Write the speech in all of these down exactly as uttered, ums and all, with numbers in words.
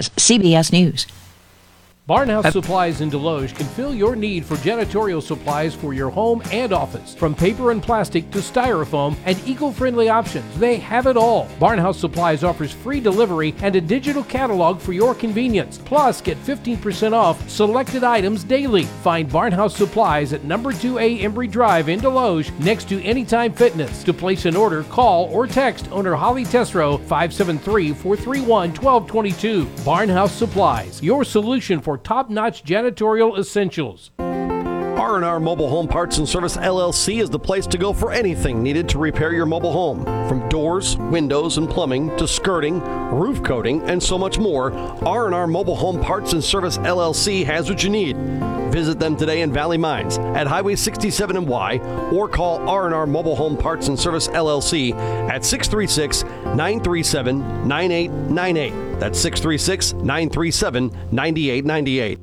Suarez, C B S News. Barnhouse Supplies in Deloge can fill your need for janitorial supplies for your home and office. From paper and plastic to styrofoam and eco-friendly options, they have it all. Barnhouse Supplies offers free delivery and a digital catalog for your convenience. Plus, get fifteen percent off selected items daily. Find Barnhouse Supplies at number two A Embry Drive in Deloge next to Anytime Fitness. To place an order, call or text owner Holly Tesro five seven three, four three one, one two two two. Barnhouse Supplies, your solution for top-notch janitorial essentials. R and R Mobile Home Parts and Service L L C is the place to go for anything needed to repair your mobile home. From doors, windows, and plumbing to skirting, roof coating, and so much more, R and R Mobile Home Parts and Service L L C has what you need. Visit them today in Valley Mines at Highway sixty-seven and Y, or call R and R Mobile Home Parts and Service L L C at six three six, nine three seven, nine eight nine eight. That's six three six, nine three seven, nine eight nine eight.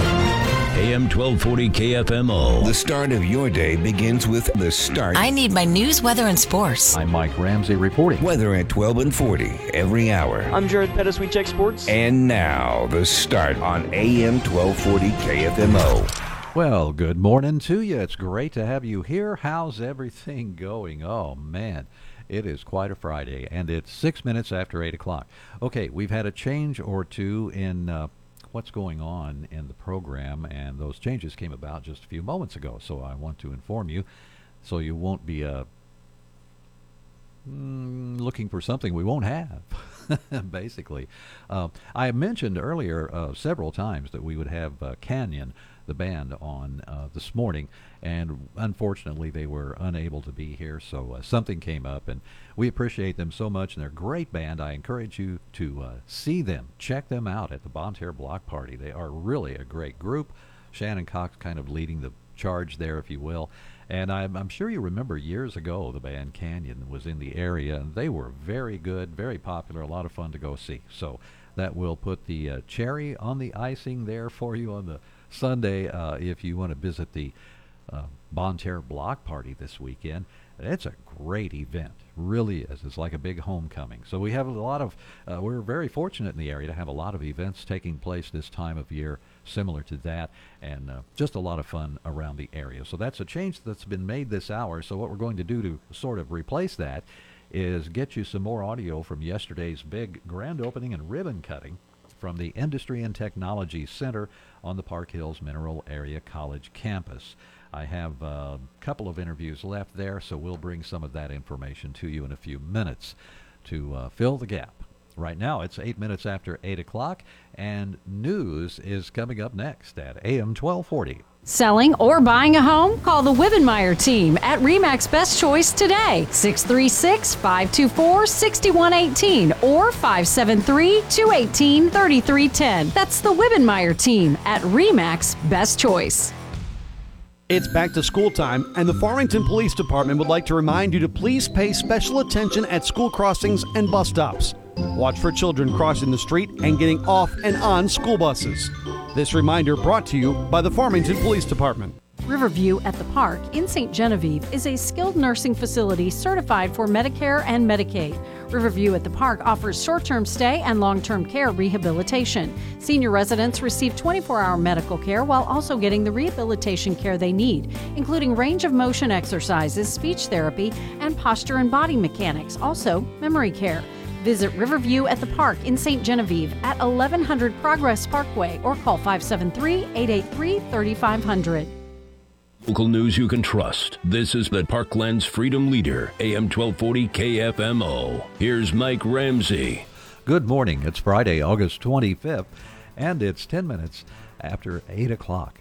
A M twelve forty K F M O. The start of your day begins with The Start. I need my news, weather, and sports. I'm Mike Ramsey reporting. Weather at twelve and forty every hour. I'm Jared Pettis. We check sports. And now, The Start on A M twelve forty K F M O. Well, good morning to you. It's great to have you here. How's everything going? Oh, man. It is quite a Friday, and it's six minutes after eight o'clock. Okay, we've had a change or two in uh, what's going on in the program, and those changes came about just a few moments ago, so I want to inform you so you won't be uh, mm, looking for something we won't have. Basically, uh, I mentioned earlier uh, several times that we would have uh, Canyon, the band, on uh, this morning, and unfortunately they were unable to be here, so uh, something came up, and we appreciate them so much, and they're a great band. I encourage you to uh, see them, check them out at the Bonne Terre Block Party. They are really a great group. Shannon Cox kind of leading the charge there, if you will. And I'm, I'm sure you remember years ago the band Canyon was in the area, and they were very good, very popular, a lot of fun to go see. So that will put the uh, cherry on the icing there for you on the Sunday uh, if you want to visit the uh, Bonne Terre Block Party this weekend. It's a great event, really is. It's like a big homecoming. So we have a lot of, uh, we're very fortunate in the area to have a lot of events taking place this time of year similar to that, and uh, just a lot of fun around the area. So that's a change that's been made this hour. So what we're going to do to sort of replace that is get you some more audio from yesterday's big grand opening and ribbon cutting from the Industry and Technology Center on the Park Hills Mineral Area College campus. I have a couple of interviews left there, so we'll bring some of that information to you in a few minutes to uh, fill the gap. Right now, it's eight minutes after eight o'clock, and news is coming up next at A M twelve forty. Selling or buying a home? Call the Wibbenmeyer team at R E-MAX Best Choice today, six three six, five two four, six one one eight or five seven three, two one eight, three three one zero. That's the Wibbenmeyer team at R E-MAX Best Choice. It's back to school time, and the Farmington Police Department would like to remind you to please pay special attention at school crossings and bus stops. Watch for children crossing the street and getting off and on school buses. This reminder brought to you by the Farmington Police Department. Riverview at the Park in Saint Genevieve is a skilled nursing facility certified for Medicare and Medicaid. Riverview at the Park offers short-term stay and long-term care rehabilitation. Senior residents receive twenty-four hour medical care while also getting the rehabilitation care they need, including range of motion exercises, speech therapy, and posture and body mechanics, also memory care. Visit Riverview at the Park in Saint Genevieve at eleven hundred Progress Parkway or call five seven three, eight eight three, three five zero zero. Local news you can trust. This is the Parkland's Freedom Leader, A M twelve forty K F M O. Here's Mike Ramsey. Good morning. It's Friday, August twenty-fifth, and it's ten minutes after eight o'clock.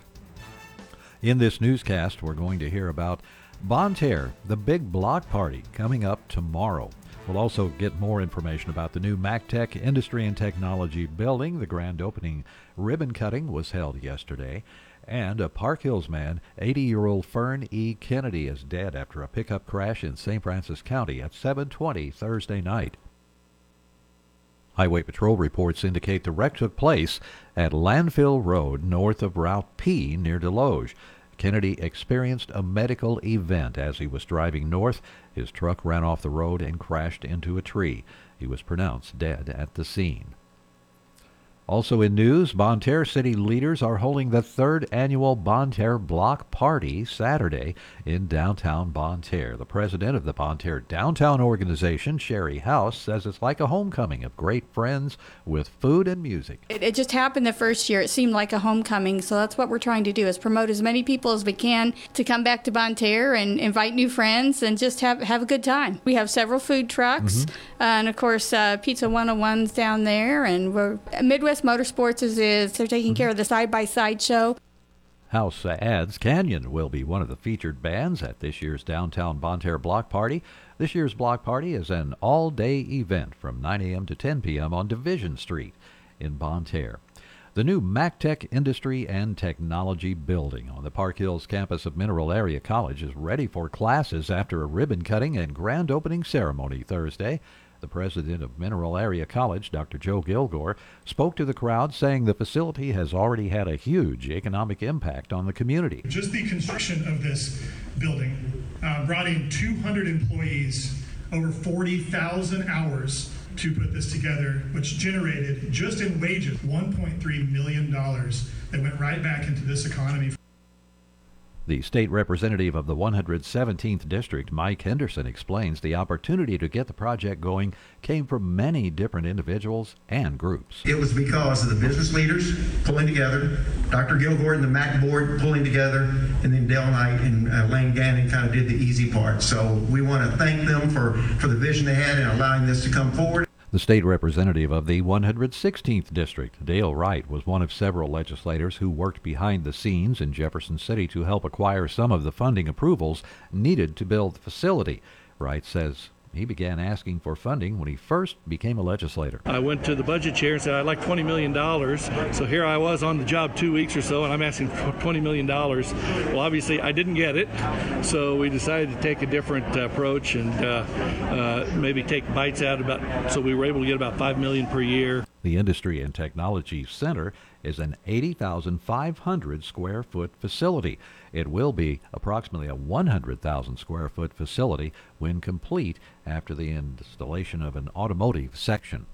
In this newscast, we're going to hear about Bonne Terre, the big block party coming up tomorrow. We'll also get more information about the new MacTech Industry and Technology building. The grand opening ribbon cutting was held yesterday. And a Park Hills man, eighty-year-old Fern E. Kennedy, is dead after a pickup crash in Saint Francis County at seven twenty Thursday night. Highway Patrol reports indicate the wreck took place at Landfill Road north of Route P near Deloge. Kennedy experienced a medical event as he was driving north. His truck ran off the road and crashed into a tree. He was pronounced dead at the scene. Also in news, Bonne Terre city leaders are holding the third annual Bonne Terre Block Party Saturday in downtown Bonne Terre. The president of the Bonne Terre Downtown Organization, Sherry House, says it's like a homecoming of great friends with food and music. It, it just happened the first year. It seemed like a homecoming, so that's what we're trying to do, is promote as many people as we can to come back to Bonne Terre and invite new friends and just have, have a good time. We have several food trucks, mm-hmm. uh, and of course uh, Pizza one oh one's down there, and we're midway. Motorsports is, is they're taking care of the side-by-side show. House adds Canyon will be one of the featured bands at this year's downtown Bonne Terre Block Party. This year's Block Party is an all-day event from nine a.m. to ten p.m. on Division Street in Bonne Terre. The new MacTech Industry and Technology building on the Park Hills campus of Mineral Area College is ready for classes after a ribbon-cutting and grand opening ceremony Thursday. The president of Mineral Area College, Doctor Joe Gilgour, spoke to the crowd saying the facility has already had a huge economic impact on the community. Just the construction of this building uh, brought in two hundred employees, over forty thousand hours to put this together, which generated just in wages one point three million dollars that went right back into this economy. The state representative of the one hundred seventeenth District, Mike Henderson, explains the opportunity to get the project going came from many different individuals and groups. It was because of the business leaders pulling together, Doctor Gilgour and the MAC board pulling together, and then Dale Wright and uh, Lane Gannon kind of did the easy part. So we want to thank them for, for the vision they had in allowing this to come forward. The state representative of the one hundred sixteenth District, Dale Wright, was one of several legislators who worked behind the scenes in Jefferson City to help acquire some of the funding approvals needed to build the facility. Wright says he began asking for funding when he first became a legislator. I went to the budget chair and said, I'd like twenty million dollars. So here I was on the job two weeks or so, and I'm asking for twenty million dollars. Well, obviously, I didn't get it, so we decided to take a different approach and uh, uh, maybe take bites out about, so we were able to get about five million dollars per year. The Industry and Technology Center is an eighty thousand five hundred square foot facility. It will be approximately a one hundred thousand square foot facility when complete after the installation of an automotive section.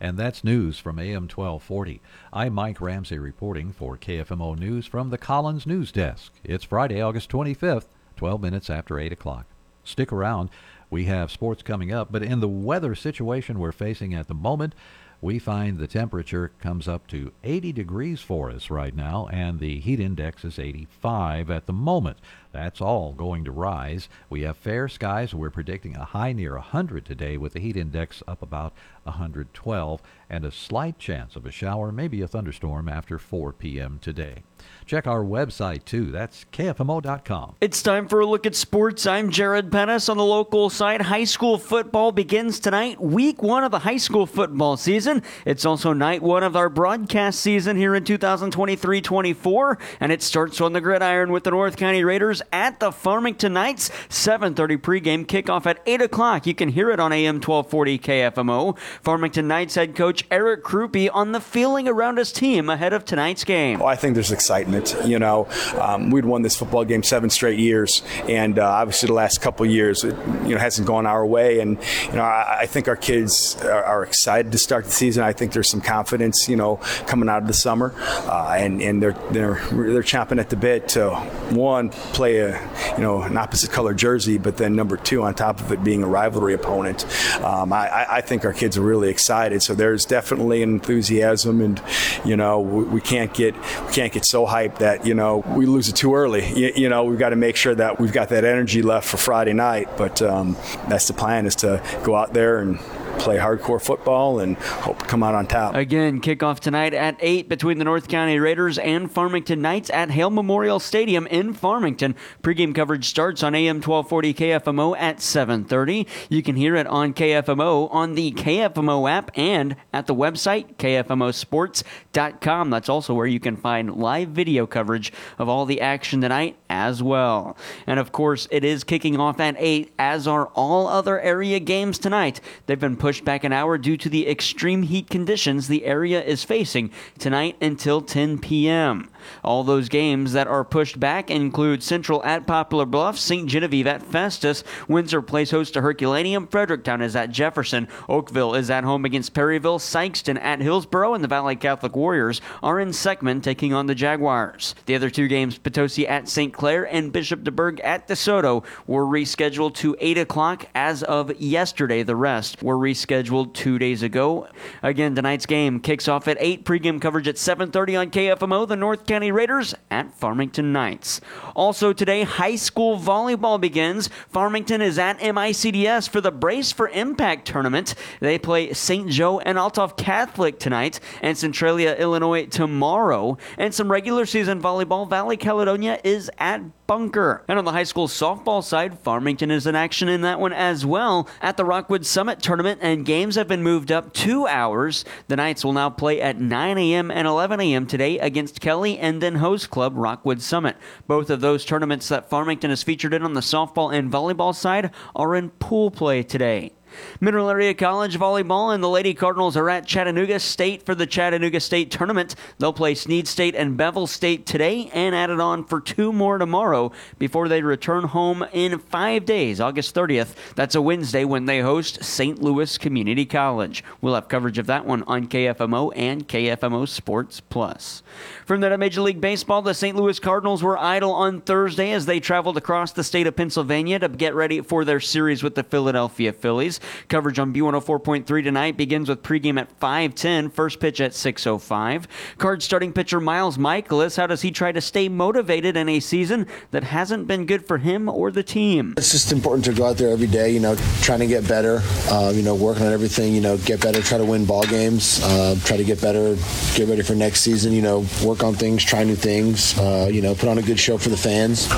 And that's news from A M twelve forty. I'm Mike Ramsey reporting for K F M O News from the Collins News Desk. It's Friday, August twenty-fifth, twelve minutes after eight o'clock. Stick around. We have sports coming up, but in the weather situation we're facing at the moment, we find the temperature comes up to eighty degrees for us right now, and the heat index is eighty-five at the moment. That's all going to rise. We have fair skies. We're predicting a high near one hundred today with the heat index up about one hundred twelve and a slight chance of a shower, maybe a thunderstorm after four p.m. today. Check our website, too. That's K F M O dot com. It's time for a look at sports. I'm Jared Pettis on the local side. High school football begins tonight, week one of the high school football season. It's also night one of our broadcast season here in two thousand twenty-three twenty-four, and it starts on the gridiron with the North County Raiders at the Farmington Knights. seven thirty pregame kickoff at eight o'clock. You can hear it on A M twelve forty K F M O. Farmington Knights head coach Eric Krupe on the feeling around his team ahead of tonight's game. Oh, I think there's excitement. You know, um, we'd won this football game seven straight years, and uh, obviously the last couple years, it you know hasn't gone our way. And you know, I, I think our kids are, are excited to start the season. I think there's some confidence, you know, coming out of the summer, uh, and and they're they're they're chomping at the bit to one play a you know an opposite color jersey, but then number two, on top of it being a rivalry opponent, um, I, I think our kids are really excited, so there's definitely an enthusiasm, and you know we, we can't get we can't get so hyped that you know we lose it too early. You, you know we've got to make sure that we've got that energy left for Friday night, but um, that's the plan, is to go out there and play hardcore football and hope to come out on top. Again, kickoff tonight at eight between the North County Raiders and Farmington Knights at Hale Memorial Stadium in Farmington. Pregame coverage starts on A M twelve forty K F M O at seven thirty. You can hear it on K F M O, on the K F M O app, and at the website K F M O sports dot com. That's also where you can find live video coverage of all the action tonight as well. And of course, it is kicking off at eight, as are all other area games tonight. They've been pushed back an hour due to the extreme heat conditions the area is facing tonight until ten p.m. All those games that are pushed back include Central at Poplar Bluff, Saint Genevieve at Festus, Windsor plays host to Herculaneum, Fredericktown is at Jefferson, Oakville is at home against Perryville, Sykeston at Hillsboro, and the Valley Catholic Warriors are in Seckman taking on the Jaguars. The other two games, Potosi at Saint Clair and Bishop DeBerg at DeSoto, were rescheduled to eight o'clock as of yesterday. The rest were rescheduled two days ago. Again, tonight's game kicks off at eight. Pregame coverage at seven thirty on K F M O, the North County Raiders at Farmington Knights. Also today, high school volleyball begins. Farmington is at M I C D S for the Brace for Impact tournament. They play Saint Joe and Altoff Catholic tonight and Centralia, Illinois tomorrow. And some regular season volleyball, Valley Caledonia is at Bunker. And on the high school softball side, Farmington is in action in that one as well at the Rockwood Summit tournament, and games have been moved up two hours. The Knights will now play at nine a m and eleven a m today against Kelly and then host club Rockwood Summit. Both of those tournaments that Farmington is featured in on the softball and volleyball side are in pool play today. Mineral Area College volleyball and the Lady Cardinals are at Chattanooga State for the Chattanooga State tournament. They'll play Sneed State and Bevel State today and add it on for two more tomorrow before they return home in five days, August thirtieth. That's a Wednesday when they host Saint Louis Community College. We'll have coverage of that one on K F M O and K F M O Sports Plus. From there to Major League Baseball, the Saint Louis Cardinals were idle on Thursday as they traveled across the state of Pennsylvania to get ready for their series with the Philadelphia Phillies. Coverage on B one oh four point three tonight begins with pregame at five ten, first pitch at six oh five. Cards starting pitcher Miles Michaelis, how does he try to stay motivated in a season that hasn't been good for him or the team? It's just important to go out there every day, you know, trying to get better, uh, you know, working on everything, you know, get better, try to win ball games, uh, try to get better, get ready for next season, you know, work on things, try new things, uh, you know, put on a good show for the fans,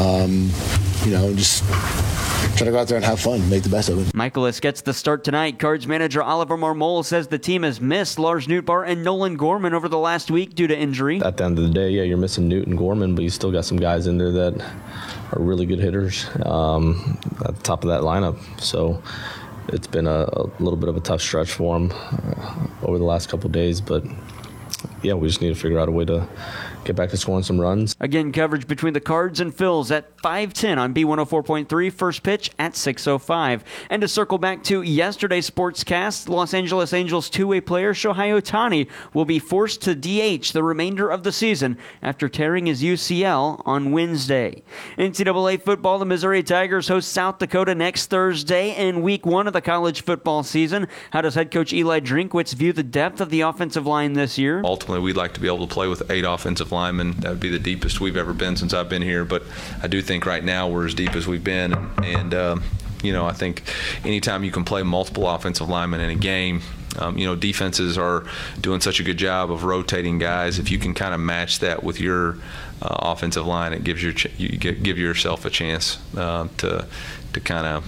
um, you know, just try to go out there and have fun, make the best of it. Michaelis gets the start tonight. Cards manager Oliver Marmol says the team has missed Lars Nootbaar and Nolan Gorman over the last week due to injury. At the end of the day, yeah, you're missing Newt and Gorman, but you still got some guys in there that are really good hitters um, at the top of that lineup. So it's been a, a little bit of a tough stretch for them uh, over the last couple of days, but yeah, we just need to figure out a way to get back to scoring some runs. Again, coverage between the Cards and Phils at five ten on B one oh four point three, first pitch at six oh five. And to circle back to yesterday's sportscast, Los Angeles Angels two-way player Shohei Ohtani will be forced to D H the remainder of the season after tearing his U C L on Wednesday. N C double A football, the Missouri Tigers host South Dakota next Thursday in week one of the college football season. How does head coach Eli Drinkwitz view the depth of the offensive line this year? Ultimately, we'd like to be able to play with eight offensive linemen. That would be the deepest we've ever been since I've been here, but I do think right now we're as deep as we've been, and, and um, you know, I think anytime you can play multiple offensive linemen in a game, um, you know, defenses are doing such a good job of rotating guys. If you can kind of match that with your uh, offensive line, it gives your ch- you give yourself a chance uh, to to kind of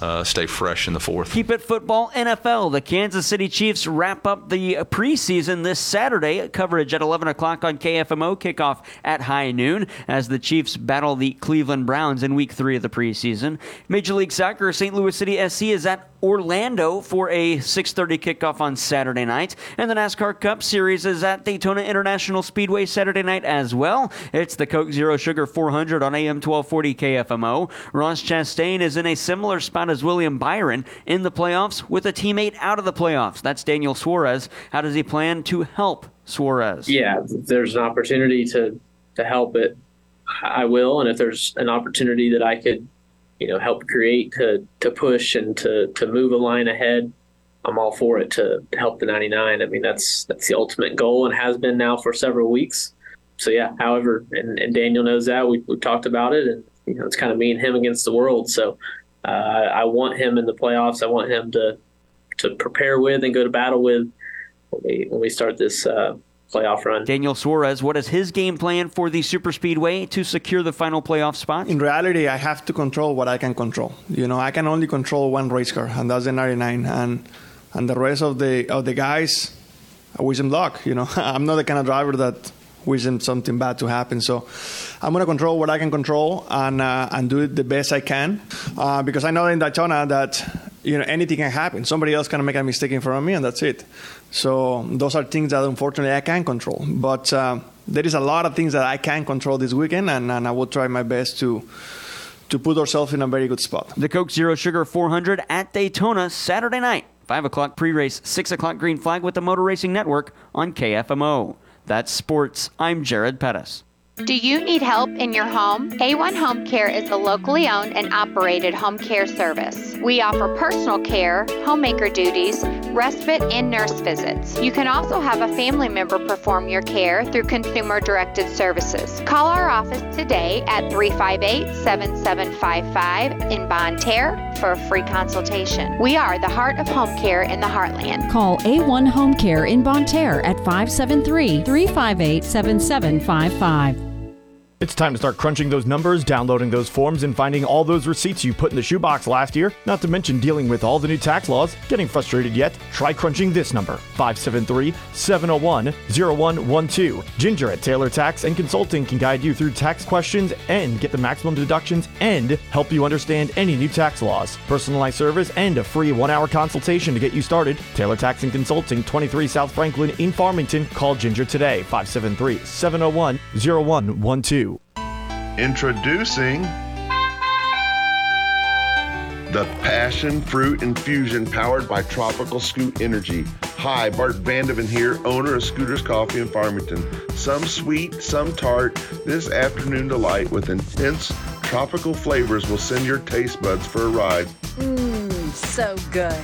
Uh, stay fresh in the fourth. Keep it football, N F L. The Kansas City Chiefs wrap up the preseason this Saturday. Coverage at eleven o'clock on K F M O. Kickoff at high noon as the Chiefs battle the Cleveland Browns in week three of the preseason. Major League Soccer, Saint Louis City S C is at Orlando for a six thirty kickoff on Saturday night. And the NASCAR Cup Series is at Daytona International Speedway Saturday night as well. It's the Coke Zero Sugar four hundred on A M twelve forty K F M O. Ross Chastain is in a similar spot as William Byron in the playoffs with a teammate out of the playoffs. That's Daniel Suarez. How does he plan to help Suarez? Yeah, if there's an opportunity to, to help it, I will. And if there's an opportunity that I could, you know, help create to to push and to to move a line ahead, I'm all for it to, to help the ninety-nine. I mean, that's that's the ultimate goal and has been now for several weeks. So yeah, however, and, and Daniel knows that. We, we've talked about it, and you know, it's kind of me and him against the world. So uh, I want him in the playoffs. I want him to to prepare with and go to battle with when we, when we start this uh, playoff run. Daniel Suarez, what is his game plan for the Super Speedway to secure the final playoff spot? In reality, I have to control what I can control. You know, I can only control one race car, and that's the ninety-nine. And and the rest of the of the guys, I wish them luck. You know, I'm not the kind of driver that wishes them something bad to happen. So I'm going to control what I can control and uh, and do it the best I can, uh, because I know in Daytona that, you know, anything can happen. Somebody else can make a mistake in front of me, and that's it. So those are things that, unfortunately, I can't control. But uh, there is a lot of things that I can control this weekend, and, and I will try my best to to put ourselves in a very good spot. The Coke Zero Sugar four hundred at Daytona Saturday night, five o'clock pre-race, six o'clock green flag with the Motor Racing Network on K F M O. That's sports. I'm Jared Pettis. Do you need help in your home? A one Home Care is a locally owned and operated home care service. We offer personal care, homemaker duties, respite, and nurse visits. You can also have a family member perform your care through consumer-directed services. Call our office today at three five eight, seven seven five five in Bonne Terre for a free consultation. We are the heart of home care in the heartland. Call A one Home Care in Bonne Terre at five seven three, three five eight, seven seven five five. It's time to start crunching those numbers, downloading those forms, and finding all those receipts you put in the shoebox last year, not to mention dealing with all the new tax laws. Getting frustrated yet? Try crunching this number, five seven three, seven zero one, zero one one two. Ginger at Taylor Tax and Consulting can guide you through tax questions and get the maximum deductions and help you understand any new tax laws. Personalized service and a free one-hour consultation to get you started. Taylor Tax and Consulting, twenty-three South Franklin in Farmington. Call Ginger today, five seven three, seven zero one, zero one one two. Introducing the Passion Fruit Infusion powered by Tropical Scoot Energy. Hi, Bart Vandeven here, owner of Scooter's Coffee in Farmington. Some sweet, some tart, this afternoon delight with intense tropical flavors will send your taste buds for a ride. Mmm, so good.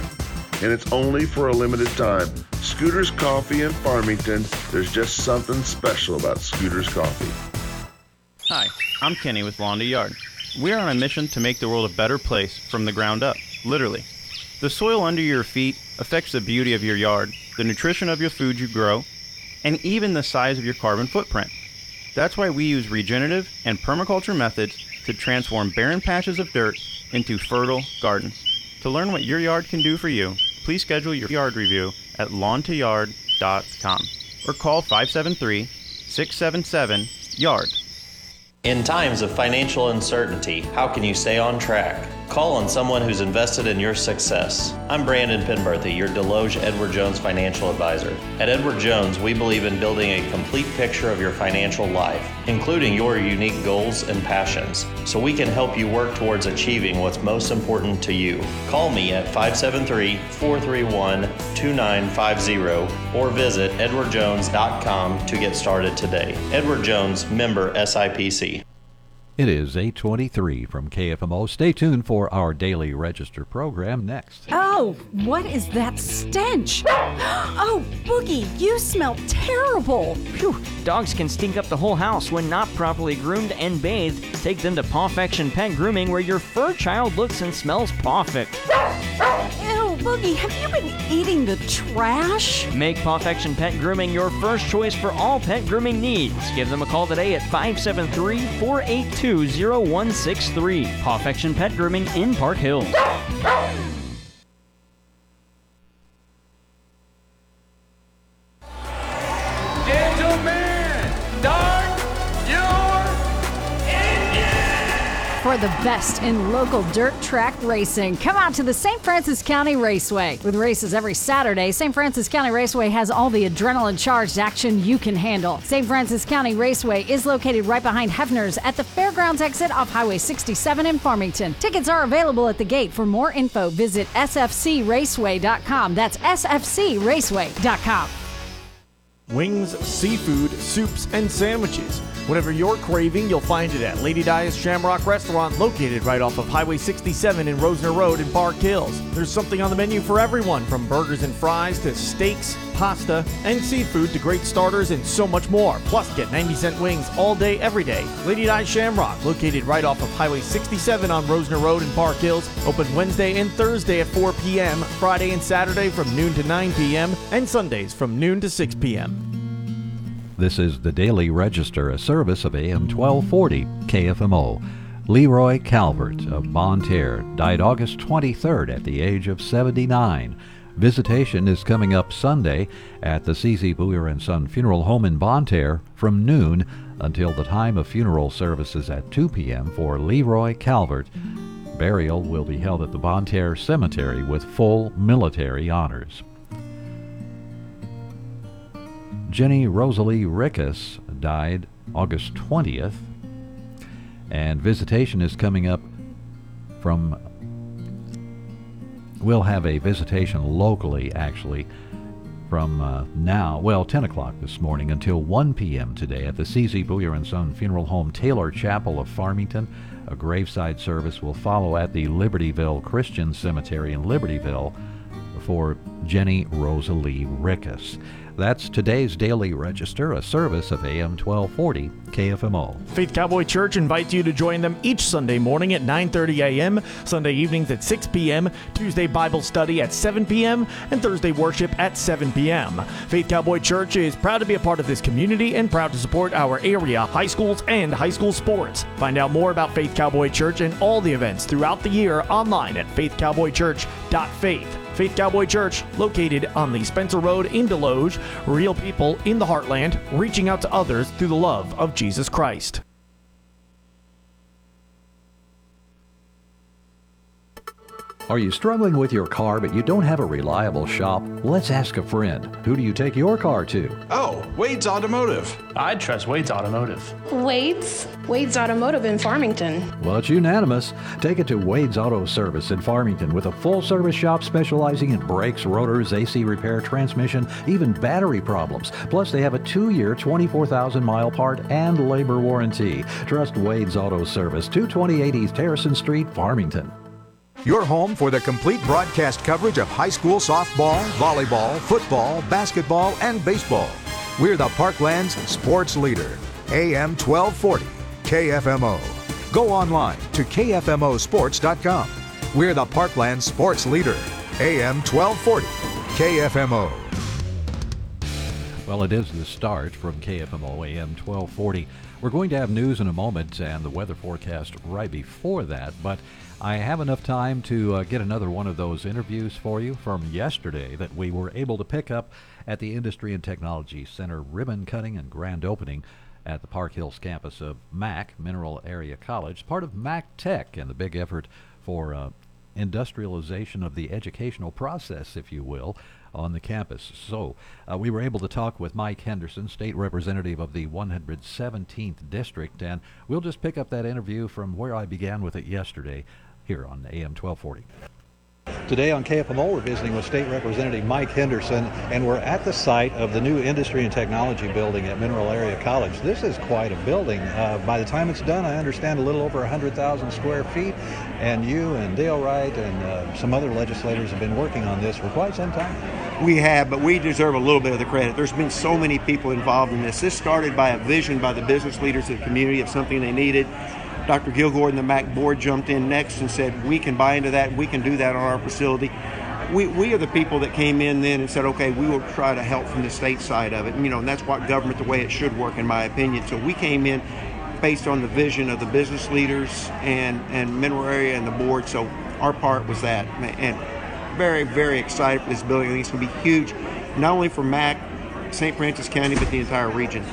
And it's only for a limited time. Scooter's Coffee in Farmington, there's just something special about Scooter's Coffee. Hi, I'm Kenny with Lawn to Yard. We're on a mission to make the world a better place from the ground up, literally. The soil under your feet affects the beauty of your yard, the nutrition of your food you grow, and even the size of your carbon footprint. That's why we use regenerative and permaculture methods to transform barren patches of dirt into fertile gardens. To learn what your yard can do for you, please schedule your yard review at lawn to yard dot com or call five seven three, six seven seven, Y A R D. In times of financial uncertainty, how can you stay on track? Call on someone who's invested in your success. I'm Brandon Penberthy, your Deloge Edward Jones financial advisor. At Edward Jones, we believe in building a complete picture of your financial life, including your unique goals and passions, so we can help you work towards achieving what's most important to you. Call me at five seven three, four three one, two nine five zero or visit edward jones dot com to get started today. Edward Jones, member S I P C. It is eight twenty-three from K F M O. Stay tuned for our Daily Register program next. Oh, what is that stench? Oh, Boogie, you smell terrible. Phew. Dogs can stink up the whole house when not properly groomed and bathed. Take them to Pawfection Pet Grooming, where your fur child looks and smells pawfect. Ew, Boogie, have you been eating the trash? Make Pawfection Pet Grooming your first choice for all pet grooming needs. Give them a call today at five seven three, four eight two. two zero one six three. Pawfection Pet Grooming in Park Hills. Gentlemen, start your engine! For the best in local dirt track racing, come out to the Saint Francis County Raceway. With races every Saturday, Saint Francis County Raceway has all the adrenaline-charged action you can handle. Saint Francis County Raceway is located right behind Hefner's at the Fairgrounds exit off Highway sixty-seven in Farmington. Tickets are available at the gate. For more info, visit S F C raceway dot com. That's S F C raceway dot com. Wings, seafood, soups, and sandwiches. Whatever you're craving, you'll find it at Lady Di's Shamrock Restaurant, located right off of Highway sixty-seven and Rosner Road in Park Hills. There's something on the menu for everyone, from burgers and fries to steaks, pasta, and seafood to great starters and so much more. Plus, get ninety cent wings all day, every day. Lady Di Shamrock, located right off of Highway sixty-seven on Rosner Road in Park Hills. Open Wednesday and Thursday at four p.m., Friday and Saturday from noon to nine p.m., and Sundays from noon to six p.m. This is the Daily Register, a service of A M twelve forty K F M O. Leroy Calvert of Bonne Terre died August twenty-third at the age of seventy-nine. Visitation is coming up Sunday at the C C Booyer and Son Funeral Home in Bonne Terre from noon until the time of funeral services at two p.m. for Leroy Calvert. Burial will be held at the Bonne Terre Cemetery with full military honors. Jenny Rosalie Rickus died August twentieth, and visitation is coming up from, we'll have a visitation locally actually from uh, now, well, ten o'clock this morning until one p.m. today at the C Z Booyer and Son Funeral Home Taylor Chapel of Farmington. A graveside service will follow at the Libertyville Christian Cemetery in Libertyville for Jenny Rosalie Rickus. That's today's Daily Register, a service of A M twelve forty K F M O. Faith Cowboy Church invites you to join them each Sunday morning at nine thirty a.m., Sunday evenings at six p.m., Tuesday Bible study at seven p.m., and Thursday worship at seven p.m. Faith Cowboy Church is proud to be a part of this community and proud to support our area, high schools, and high school sports. Find out more about Faith Cowboy Church and all the events throughout the year online at faith cowboy church dot faith. Faith Cowboy Church, located on the Spencer Road in Deloge, real people in the heartland, reaching out to others through the love of Jesus Christ. Are you struggling with your car but you don't have a reliable shop? Let's ask a friend. Who do you take your car to? Oh, Wade's Automotive. I'd trust Wade's Automotive. Wade's? Wade's Automotive in Farmington. Well, it's unanimous. Take it to Wade's Auto Service in Farmington with a full-service shop specializing in brakes, rotors, A C repair, transmission, even battery problems. Plus, they have a two-year, twenty-four thousand mile part and labor warranty. Trust Wade's Auto Service, two twenty-eight East Harrison Street, Farmington. Your home for the complete broadcast coverage of high school softball, volleyball, football, basketball, and baseball. We're the Parkland's sports leader. A M twelve forty, K F M O. Go online to K F M O sports dot com. We're the Parkland's sports leader. A M twelve forty, K F M O. Well, it is the start from K F M O, A M twelve forty. We're going to have news in a moment and the weather forecast right before that, but I have enough time to uh, get another one of those interviews for you from yesterday that we were able to pick up at the Industry and Technology Center ribbon cutting and grand opening at the Park Hills campus of M A C, Mineral Area College, part of MacTech and the big effort for uh, industrialization of the educational process, if you will, on the campus. So uh, we were able to talk with Mike Henderson, state representative of the one hundred seventeenth district, and we'll just pick up that interview from where I began with it yesterday here on A M twelve forty. Today on K F M O, we're visiting with State Representative Mike Henderson, and we're at the site of the new Industry and Technology building at Mineral Area College. This is quite a building. Uh, by the time it's done, I understand a little over one hundred thousand square feet, and you and Dale Wright and uh, some other legislators have been working on this for quite some time. We have, but we deserve a little bit of the credit. There's been so many people involved in this. This started by a vision by the business leaders of the community of something they needed. Doctor Gilgour and the M A C board jumped in next and said, we can buy into that, we can do that on our facility. We we are the people that came in then and said, okay, we will try to help from the state side of it. And, you know, and that's what government, the way it should work, in my opinion. So we came in based on the vision of the business leaders and, and Mineral Area and the board. So our part was that. And very, very excited for this building. I think it's going to be huge, not only for M A C, Saint Francis County, but the entire region.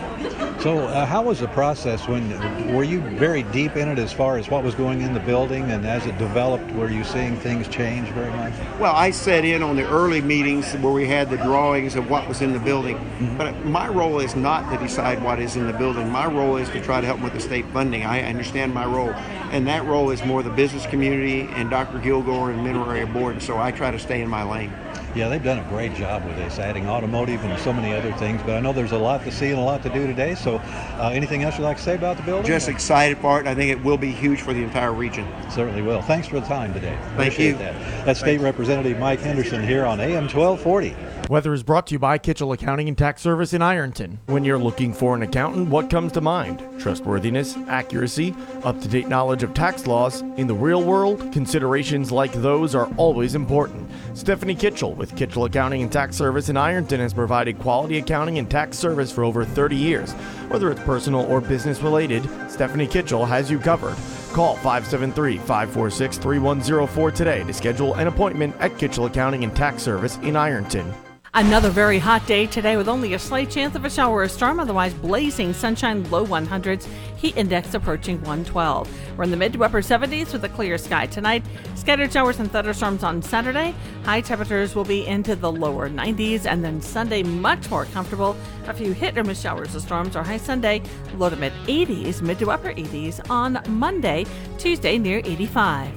So uh, how was the process? When were you very deep in it as far as what was going in the building, and as it developed, were you seeing things change very much? Well, I sat in on the early meetings where we had the drawings of what was in the building, mm-hmm. but my role is not to decide what is in the building. My role is to try to help with the state funding. I understand my role, and that role is more the business community and Doctor Gilgour and Mineral Area Board, so I try to stay in my lane. Yeah, they've done a great job with this, adding automotive and so many other things, but I know there's a lot to see and a lot to do today, so uh, anything else you'd like to say about the building? Just excited part. I think it will be huge for the entire region. Certainly will. Thanks for the time today. Thank Appreciate you. That. That's State Thanks. Representative Mike Henderson here on A M twelve forty. Weather is brought to you by Kitchell Accounting and Tax Service in Ironton. When you're looking for an accountant, what comes to mind? Trustworthiness, accuracy, up-to-date knowledge of tax laws. In the real world, considerations like those are always important. Stephanie Kitchell with Kitchell Accounting and Tax Service in Ironton has provided quality accounting and tax service for over thirty years. Whether it's personal or business related, Stephanie Kitchell has you covered. Call five seven three, five four six, three one zero four today to schedule an appointment at Kitchell Accounting and Tax Service in Ironton. Another very hot day today with only a slight chance of a shower or storm, otherwise blazing sunshine, low one hundreds, heat index approaching one twelve. We're in the mid to upper seventies with a clear sky tonight. Scattered showers and thunderstorms on Saturday. High temperatures will be into the lower nineties, and then Sunday much more comfortable. A few hit or miss showers or storms or high Sunday, low to mid eighties, mid to upper eighties on Monday, Tuesday near eighty-five.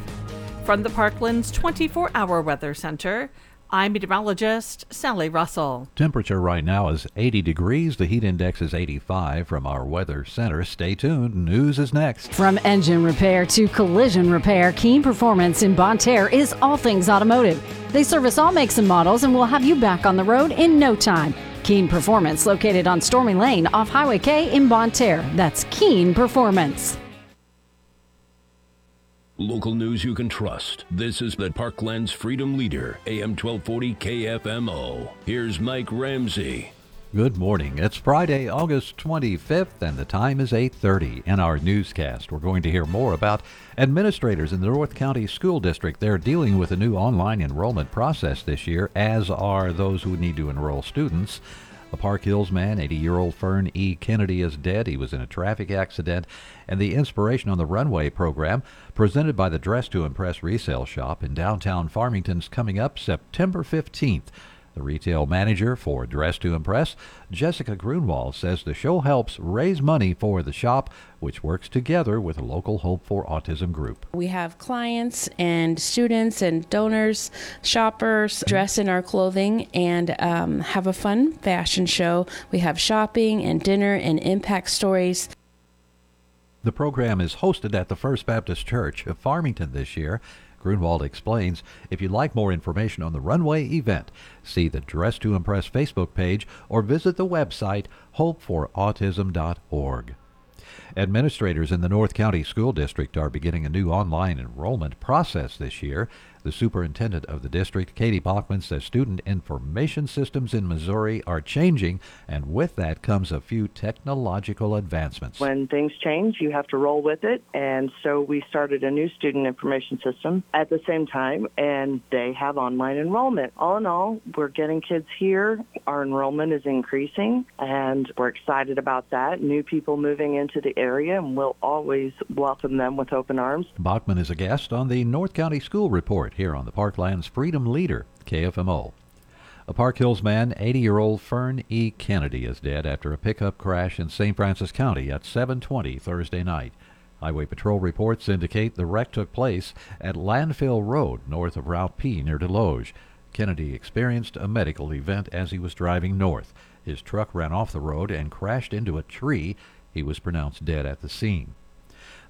From the Parkland's twenty-four hour Weather Center, I'm meteorologist Sally Russell. Temperature right now is eighty degrees. The heat index is eighty-five from our Weather Center. Stay tuned. News is next. From engine repair to collision repair, Keen Performance in Bonne Terre is all things automotive. They service all makes and models and will have you back on the road in no time. Keen Performance, located on Stormy Lane off Highway K in Bonne Terre. That's Keen Performance. Local news you can trust. This is the Parkland's Freedom Leader, A M twelve forty K F M O. Here's Mike Ramsey. Good morning. It's Friday, August twenty-fifth, and the time is eight thirty. In our newscast, we're going to hear more about administrators in the North County School District. They're dealing with a new online enrollment process this year, as are those who need to enroll students. The Park Hills man, eighty-year-old Fern E. Kennedy, is dead. He was in a traffic accident. And the Inspiration on the Runway program, presented by the Dress to Impress resale shop in downtown Farmington, is coming up September fifteenth. The retail manager for Dress to Impress, Jessica Grunewald, says the show helps raise money for the shop, which works together with a local Hope for Autism group. We have clients and students and donors, shoppers, dress in our clothing and um, have a fun fashion show. We have shopping and dinner and impact stories. The program is hosted at the First Baptist Church of Farmington this year. Grunewald explains, if you'd like more information on the Runway event, see the Dress to Impress Facebook page or visit the website hope for autism dot org. Administrators in the North County School District are beginning a new online enrollment process this year. The superintendent of the district, Katie Bachman, says student information systems in Missouri are changing, and with that comes a few technological advancements. When things change, you have to roll with it, and so we started a new student information system at the same time, and they have online enrollment. All in all, we're getting kids here. Our enrollment is increasing, and we're excited about that. New people moving into the area, and we'll always welcome them with open arms. Bachman is a guest on the North County School Report here on the Parkland's Freedom Leader, K F M O. A Park Hills man, eighty-year-old Fern E. Kennedy, is dead after a pickup crash in Saint Francis County at seven twenty Thursday night. Highway Patrol reports indicate the wreck took place at Landfill Road, north of Route P near Deloge. Kennedy experienced a medical event as he was driving north. His truck ran off the road and crashed into a tree. He was pronounced dead at the scene.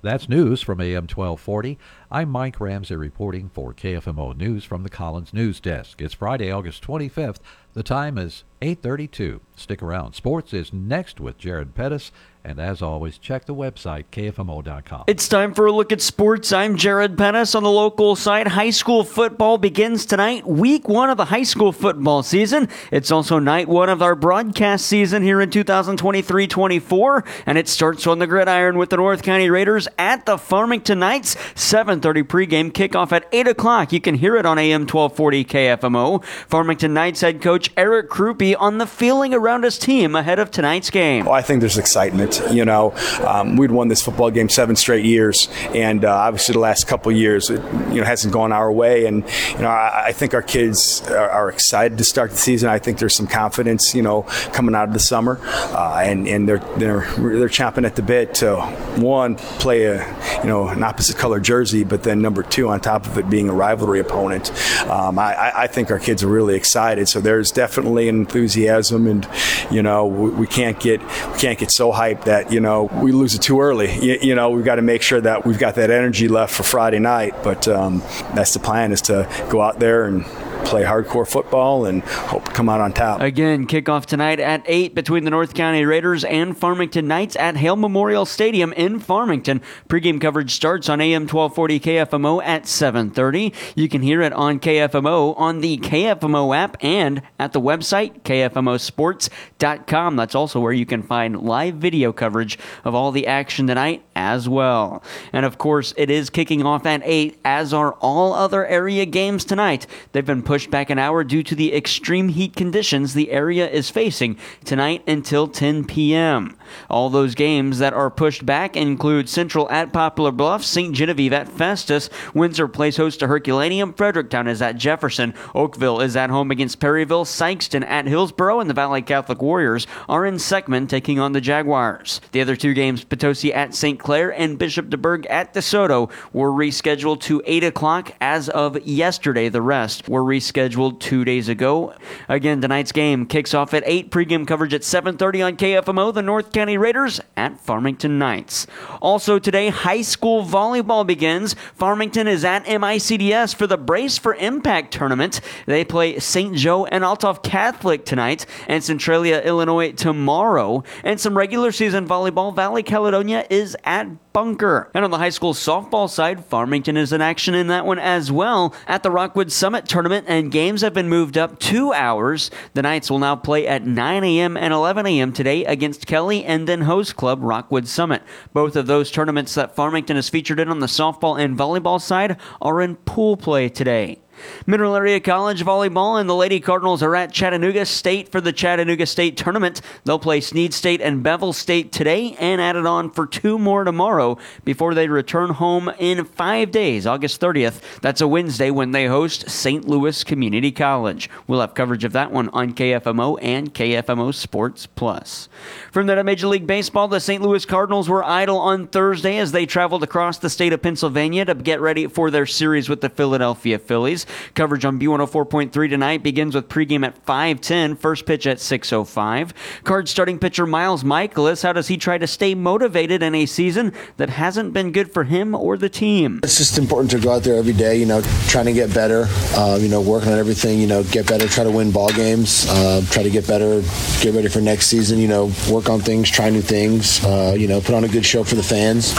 That's news from A M twelve forty. I'm Mike Ramsey reporting for K F M O News from the Collins News Desk. It's Friday, August twenty-fifth. The time is eight thirty-two. Stick around. Sports is next with Jared Pettis. And as always, check the website, K F M O dot com. It's time for a look at sports. I'm Jared Pettis on the local side. High school football begins tonight, week one of the high school football season. It's also night one of our broadcast season here in two thousand twenty-three twenty-four. And it starts on the gridiron with the North County Raiders at the Farmington Knights. seven thirty pregame kickoff at eight o'clock. You can hear it on A M twelve forty K F M O. Farmington Knights head coach Eric Krupe on the feeling around his team ahead of tonight's game. Well, I think there's excitement. You know, um, we'd won this football game seven straight years, and uh, obviously the last couple of years, it, you know, hasn't gone our way. And you know, I, I think our kids are, are excited to start the season. I think there's some confidence, you know, coming out of the summer, uh, and and they're they're they're chomping at the bit to one play a you know an opposite color jersey, but then number two, on top of it being a rivalry opponent, um, I, I think our kids are really excited. So there's definitely an enthusiasm, and you know, we, we can't get we can't get so hyped that, you know, we lose it too early. You, you know, we've got to make sure that we've got that energy left for Friday night. But um, that's the plan, is to go out there and play hardcore football and hope to come out on top. Again, kickoff tonight at eight between the North County Raiders and Farmington Knights at Hale Memorial Stadium in Farmington. Pregame coverage starts on A M twelve forty K F M O at seven thirty. You can hear it on K F M O, on the K F M O app, and at the website K F M O sports dot com. That's also where you can find live video coverage of all the action tonight as well. And of course, it is kicking off at eight, as are all other area games tonight. They've been put pushed back an hour due to the extreme heat conditions the area is facing tonight until ten p.m. All those games that are pushed back include Central at Poplar Bluff, Saint Genevieve at Festus, Windsor plays host to Herculaneum, Fredericktown is at Jefferson, Oakville is at home against Perryville, Sykeston at Hillsboro, and the Valley Catholic Warriors are in Seckman taking on the Jaguars. The other two games, Potosi at Saint Clair and Bishop DeBerg at DeSoto, were rescheduled to eight o'clock as of yesterday. The rest were rescheduled two days ago. Again, tonight's game kicks off at eight. Pregame coverage at seven thirty on K F M O, the North County Raiders at Farmington Knights. Also today, high school volleyball begins. Farmington is at M I C D S for the Brace for Impact tournament. They play Saint Joe and Altough Catholic tonight and Centralia, Illinois tomorrow. And some regular season volleyball, Valley Caledonia is at Bunker. And on the high school softball side, Farmington is in action in that one as well at the Rockwood Summit tournament, and games have been moved up two hours. The Knights will now play at nine a.m. and eleven a.m. today against Kelly and then host club Rockwood Summit. Both of those tournaments that Farmington is featured in on the softball and volleyball side are in pool play today. Mineral Area College volleyball and the Lady Cardinals are at Chattanooga State for the Chattanooga State tournament. They'll play Sneed State and Bevel State today and add it on for two more tomorrow before they return home in five days, August thirtieth. That's a Wednesday when they host Saint Louis Community College. We'll have coverage of that one on K F M O and K F M O Sports Plus. From that, at Major League Baseball, the Saint Louis Cardinals were idle on Thursday as they traveled across the state of Pennsylvania to get ready for their series with the Philadelphia Phillies. Coverage on B one oh four point three tonight begins with pregame at five ten, first pitch at six oh five. Cards starting pitcher Miles Michaelis, how does he try to stay motivated in a season that hasn't been good for him or the team? It's just important to go out there every day, you know, trying to get better, uh, you know, working on everything, you know, get better, try to win ball games, uh, try to get better, get ready for next season, you know, work on things, try new things, uh, you know, put on a good show for the fans,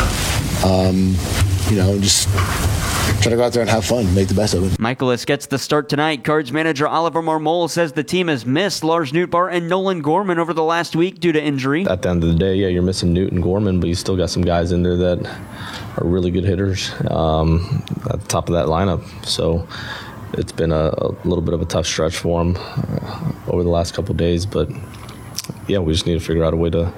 um, you know, just... try to go out there and have fun, make the best of it. Michaelis gets the start tonight. Cards manager Oliver Marmol says the team has missed Lars Nootbaar and Nolan Gorman over the last week due to injury. At the end of the day, yeah, you're missing Newt and Gorman, but you still got some guys in there that are really good hitters um, at the top of that lineup. So it's been a, a little bit of a tough stretch for them uh, over the last couple of days, but yeah, we just need to figure out a way to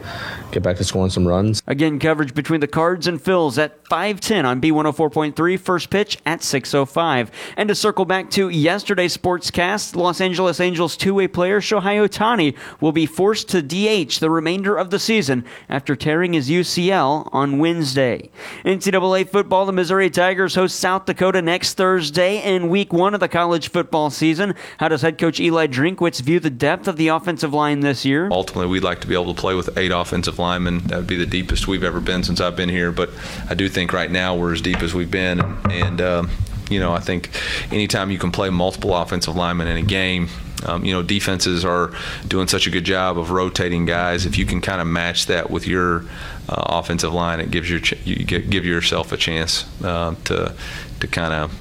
get back to scoring some runs. Again, coverage between the Cards and Phils at five ten on B one oh four point three, first pitch at six oh five. And to circle back to yesterday's sportscast, Los Angeles Angels two-way player Shohei Ohtani will be forced to D H the remainder of the season after tearing his U C L on Wednesday. N C double A football, the Missouri Tigers host South Dakota next Thursday in week one of the college football season. How does head coach Eli Drinkwitz view the depth of the offensive line this year? Ultimately, we'd like to be able to play with eight offensive linemen. That would be the deepest we've ever been since I've been here, but I do think right now we're as deep as we've been, and um, you know, I think anytime you can play multiple offensive linemen in a game, um, you know, defenses are doing such a good job of rotating guys. If you can kind of match that with your uh, offensive line, it gives your ch- you give yourself a chance uh, to to kind of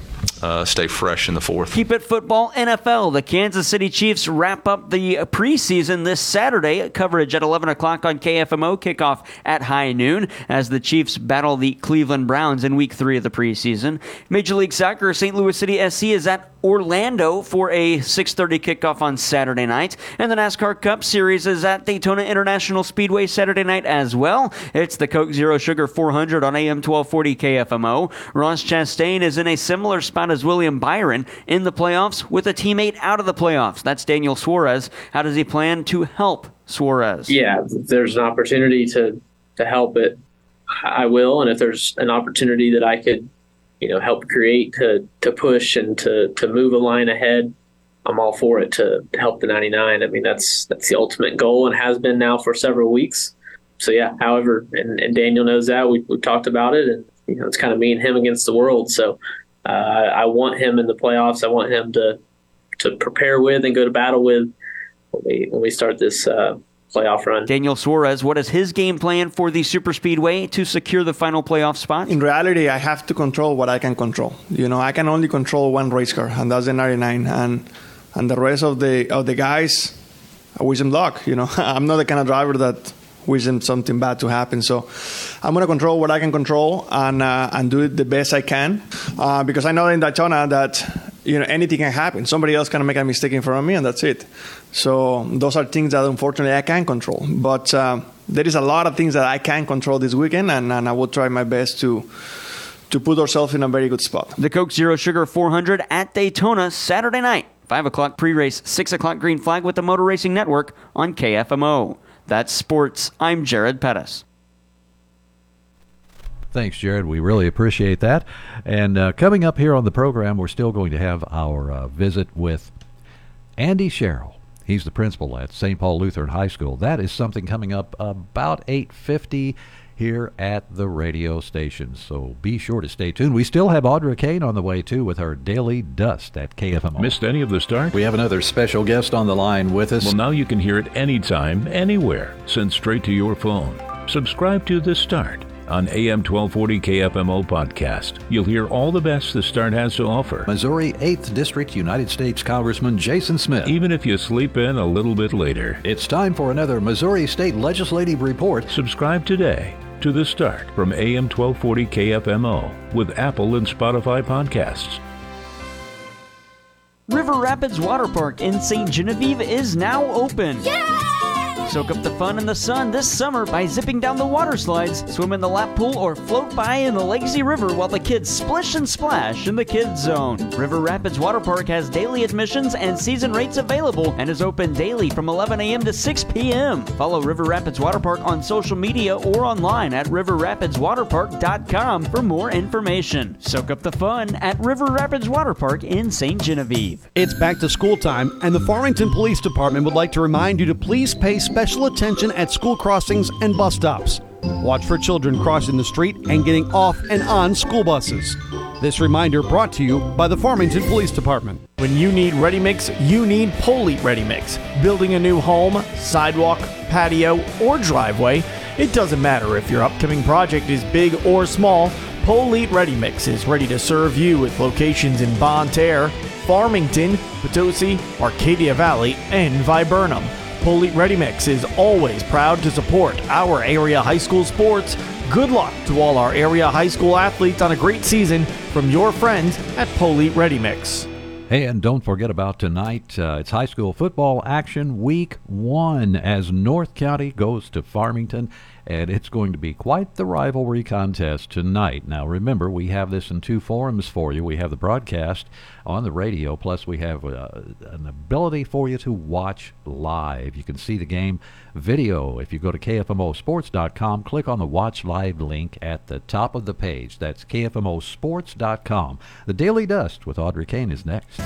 Uh, stay fresh in the fourth. Keep it football, N F L. The Kansas City Chiefs wrap up the preseason this Saturday. Coverage at eleven o'clock on K F M O. Kickoff at high noon as the Chiefs battle the Cleveland Browns in week three of the preseason. Major League Soccer, Saint Louis City S C is at Orlando for a six thirty kickoff on Saturday night. And the NASCAR Cup Series is at Daytona International Speedway Saturday night as well. It's the Coke Zero Sugar four hundred on A M twelve forty K F M O. Ross Chastain is in a similar spot as William Byron in the playoffs with a teammate out of the playoffs. That's Daniel Suarez. How does he plan to help Suarez? Yeah, if there's an opportunity to, to help it, I will. And if there's an opportunity that I could you know, help create to, to push and to, to move a line ahead, I'm all for it to, to help the ninety-nine. I mean, that's that's the ultimate goal and has been now for several weeks. So, yeah, however, and, and Daniel knows that. We, we've talked about it, and, you know, it's kind of me and him against the world. So uh, I want him in the playoffs. I want him to to prepare with and go to battle with when we, when we start this uh playoff run. Daniel Suarez, what is his game plan for the Super Speedway to secure the final playoff spot? In reality, I have to control what I can control. You know, I can only control one race car, and that's the ninety-nine, and and the rest of the of the guys, I wish them luck. You know, I'm not the kind of driver that wishes something bad to happen. So I'm gonna control what I can control and uh, and do it the best I can, uh, because I know in Daytona that you know, anything can happen. Somebody else can make a mistake in front of me, and that's it. So those are things that, unfortunately, I can't control. But uh, there is a lot of things that I can control this weekend, and, and I will try my best to to put ourselves in a very good spot. The Coke Zero Sugar four hundred at Daytona Saturday night, five o'clock pre-race, six o'clock green flag with the Motor Racing Network on K F M O. That's sports. I'm Jared Pettis. Thanks, Jared. We really appreciate that. And uh, coming up here on the program, we're still going to have our uh, visit with Andy Sherrill. He's the principal at Saint Paul Lutheran High School. That is something coming up about eight fifty here at the radio station. So be sure to stay tuned. We still have Audra Kane on the way, too, with her Daily Dust at K F M O. Missed any of the start? We have another special guest on the line with us. Well, now you can hear it anytime, anywhere, sent straight to your phone. Subscribe to The Start on A M twelve forty K F M O podcast. You'll hear all the best the Start has to offer. Missouri eighth District United States Congressman Jason Smith. Even if you sleep in a little bit later. It's time for another Missouri State Legislative Report. Subscribe today to The Start from A M twelve forty K F M O with Apple and Spotify podcasts. River Rapids Water Park in Saint Genevieve is now open. Yeah! Soak up the fun and the sun this summer by zipping down the water slides, swim in the lap pool, or float by in the lazy river while the kids splish and splash in the kids zone. River Rapids Water Park has daily admissions and season rates available and is open daily from eleven a.m. to six p.m. Follow River Rapids Water Park on social media or online at river rapids water park dot com for more information. Soak up the fun at River Rapids Water Park in Saint Genevieve. It's back to school time, and the Farmington Police Department would like to remind you to please pay special attention at school crossings and bus stops. Watch for children crossing the street and getting off and on school buses. This reminder brought to you by the Farmington Police Department. When you need ready mix, you need Pole-Eat Ready Mix. Building a new home, sidewalk, patio, or driveway, it doesn't matter if your upcoming project is big or small, Pole-Eat Ready Mix is ready to serve you with locations in Bonne Terre, Farmington, Potosi, Arcadia Valley, and Viburnum. Pole-Eat Ready Mix is always proud to support our area high school sports. Good luck to all our area high school athletes on a great season from your friends at Pole-Eat Ready Mix. Hey, and don't forget about tonight. Uh, it's high school football action week one as North County goes to Farmington, and it's going to be quite the rivalry contest tonight. Now, remember, we have this in two forms for you. We have the broadcast on the radio, plus we have uh, an ability for you to watch live. You can see the game video if you go to K F M O sports dot com, click on the Watch Live link at the top of the page. That's K F M O sports dot com. The Daily Dust with Audrey Kane is next.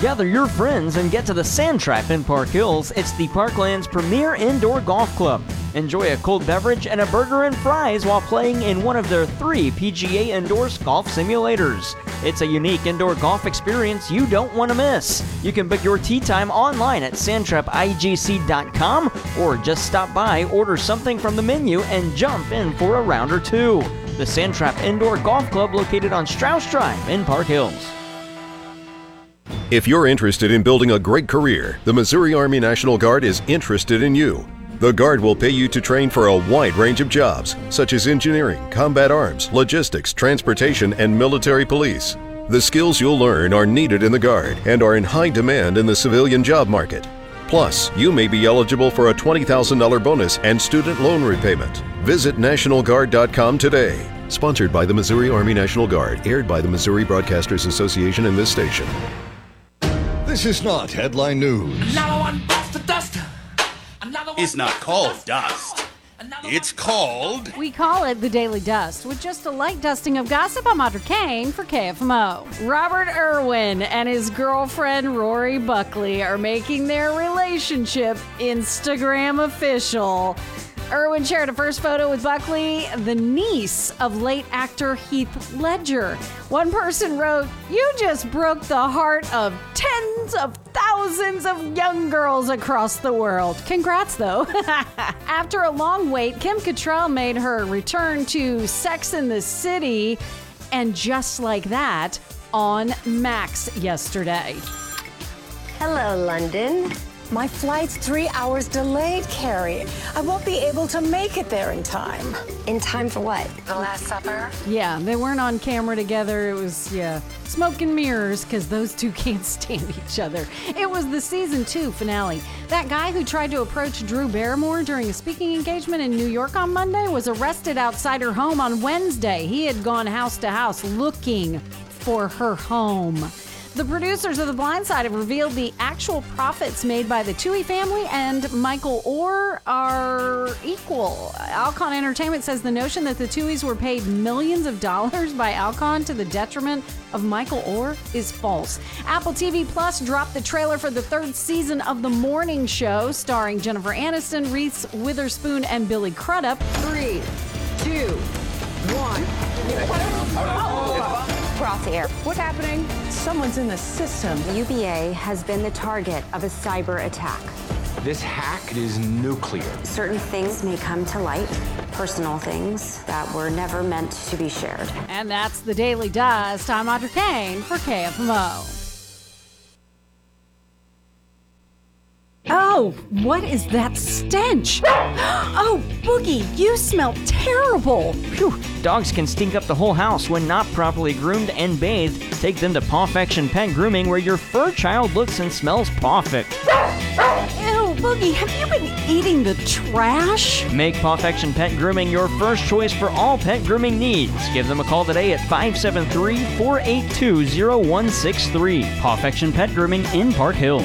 Gather your friends and get to the Sand Trap in Park Hills. It's the Parkland's premier indoor golf club. Enjoy a cold beverage and a burger and fries while playing in one of their three P G A-endorsed golf simulators. It's a unique indoor golf experience you don't want to miss. You can book your tee time online at sand trap I G C dot com or just stop by, order something from the menu, and jump in for a round or two. The Sand Trap Indoor Golf Club located on Strauss Drive in Park Hills. If you're interested in building a great career, the Missouri Army National Guard is interested in you. The Guard will pay you to train for a wide range of jobs, such as engineering, combat arms, logistics, transportation, and military police. The skills you'll learn are needed in the Guard and are in high demand in the civilian job market. Plus, you may be eligible for a twenty thousand dollars bonus and student loan repayment. Visit national guard dot com today. Sponsored by the Missouri Army National Guard, aired by the Missouri Broadcasters Association and this station. This is not headline news. Another one bites the dust. It's not called dust. It's called... We call it the Daily Dust, with just a light dusting of gossip. I'm Audra Kane for K F M O. Robert Irwin and his girlfriend Rory Buckley are making their relationship Instagram official. Irwin shared a first photo with Buckley, the niece of late actor Heath Ledger. One person wrote, "You just broke the heart of tens of thousands of young girls across the world. Congrats, though." After a long wait, Kim Cattrall made her return to Sex and the City, and just like that, on Max yesterday. Hello, London. My flight's three hours delayed, Carrie. I won't be able to make it there in time. In time for what? The Last Supper? Yeah, they weren't on camera together. It was, yeah, smoke and mirrors, because those two can't stand each other. It was the season two finale. That guy who tried to approach Drew Barrymore during a speaking engagement in New York on Monday was arrested outside her home on Wednesday. He had gone house to house looking for her home. The producers of The Blind Side have revealed the actual profits made by the Toohey family and Michael Orr are equal. Alcon Entertainment says the notion that the Tooheys were paid millions of dollars by Alcon to the detriment of Michael Orr is false. Apple T V Plus dropped the trailer for the third season of The Morning Show, starring Jennifer Aniston, Reese Witherspoon, and Billy Crudup. Three, two, one. Oh. We're off the air. What's happening? Someone's in the system. U V A has been the target of a cyber attack. This hack is nuclear. Certain things may come to light, personal things that were never meant to be shared. And that's the Daily Dust. I'm Audra Kane for K F M O. Oh, what is that stench? Oh, Boogie, you smell terrible. Phew, dogs can stink up the whole house when not properly groomed and bathed. Take them to Pawfection Pet Grooming, where your fur child looks and smells pawfect. Ew, Boogie, have you been eating the trash? Make Pawfection Pet Grooming your first choice for all pet grooming needs. Give them a call today at five seven three, four eight two, zero one six three. Pawfection Pet Grooming in Park Hills.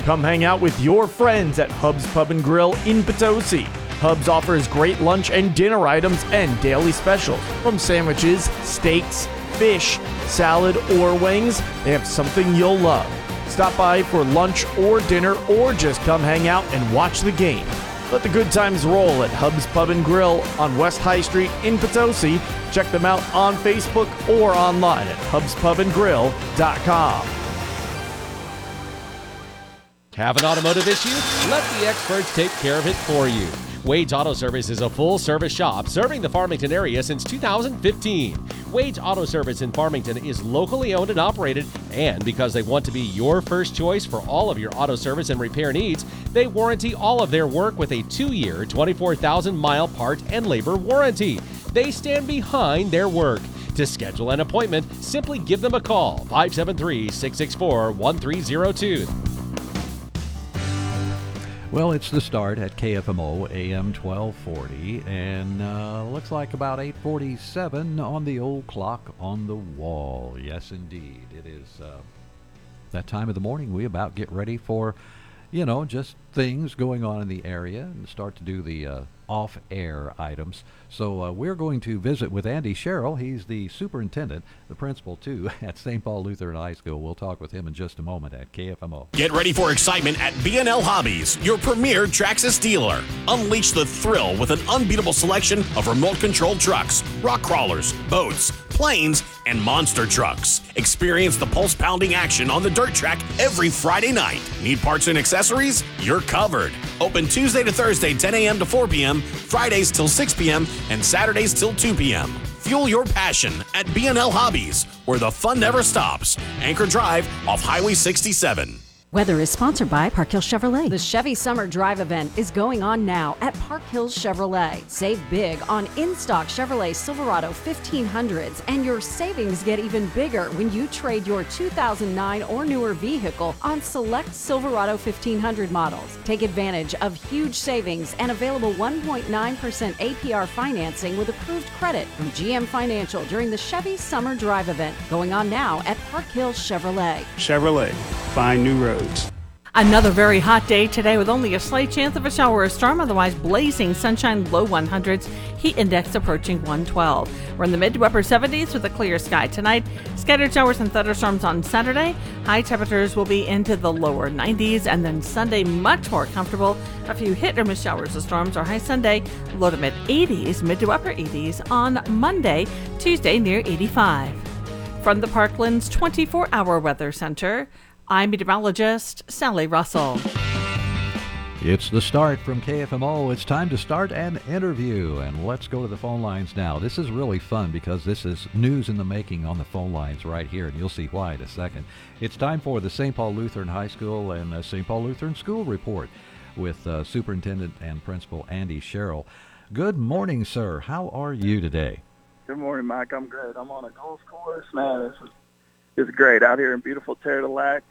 Come hang out with your friends at Hub's Pub and Grill in Potosi. Hub's offers great lunch and dinner items and daily specials. From sandwiches, steaks, fish, salad, or wings, they have something you'll love. Stop by for lunch or dinner, or just come hang out and watch the game. Let the good times roll at Hub's Pub and Grill on West High Street in Potosi. Check them out on Facebook or online at hubs pub and grill dot com. Have an automotive issue? Let the experts take care of it for you. Wade's Auto Service is a full-service shop serving the Farmington area since two thousand fifteen. Wade's Auto Service in Farmington is locally owned and operated, and because they want to be your first choice for all of your auto service and repair needs, they warranty all of their work with a two-year, twenty-four thousand mile part and labor warranty. They stand behind their work. To schedule an appointment, simply give them a call, five seven three, six six four, one three zero two. Well, it's the start at K F M O A M twelve forty, and uh, looks like about eight forty-seven on the old clock on the wall. Yes, indeed. It is uh, that time of the morning. We about get ready for, you know, just things going on in the area and start to do the uh, off-air items. So uh, we're going to visit with Andy Sherrill. He's the superintendent, the principal, too, at Saint Paul Lutheran High School. We'll talk with him in just a moment at K F M O. Get ready for excitement at B and L Hobbies, your premier Traxxas dealer. Unleash the thrill with an unbeatable selection of remote-controlled trucks, rock crawlers, boats, planes, and monster trucks. Experience the pulse-pounding action on the dirt track every Friday night. Need parts and accessories? You're covered. Open Tuesday to Thursday, ten a.m. to four p.m., Fridays till six p.m., and Saturdays till two p.m. Fuel your passion at B and L Hobbies, where the fun never stops. Anchor Drive off Highway sixty-seven. Weather is sponsored by Park Hills Chevrolet. The Chevy Summer Drive event is going on now at Park Hills Chevrolet. Save big on in-stock Chevrolet Silverado fifteen hundreds, and your savings get even bigger when you trade your two thousand nine or newer vehicle on select Silverado fifteen hundred models. Take advantage of huge savings and available one point nine percent A P R financing with approved credit from G M Financial during the Chevy Summer Drive event going on now at Park Hills Chevrolet. Chevrolet, find new roads. Another very hot day today with only a slight chance of a shower or storm, otherwise blazing sunshine, low one hundreds, heat index approaching one twelve. We're in the mid to upper seventies with a clear sky tonight. Scattered showers and thunderstorms on Saturday. High temperatures will be into the lower nineties, and then Sunday much more comfortable. A few hit or miss showers or storms or high Sunday, low to mid eighties, mid to upper eighties on Monday, Tuesday near eighty-five. From the Parkland's twenty-four hour Weather Center, I'm meteorologist Sally Russell. It's The Start from K F M O. It's time to start an interview, and let's go to the phone lines now. This is really fun because this is news in the making on the phone lines right here, and you'll see why in a second. It's time for the Saint Paul Lutheran High School and uh, Saint Paul Lutheran School Report with uh, Superintendent and Principal Andy Sherrill. Good morning, sir. How are you today? Good morning, Mike. I'm good. I'm on a golf course, man. This is, this is great out here in beautiful Terre Lac.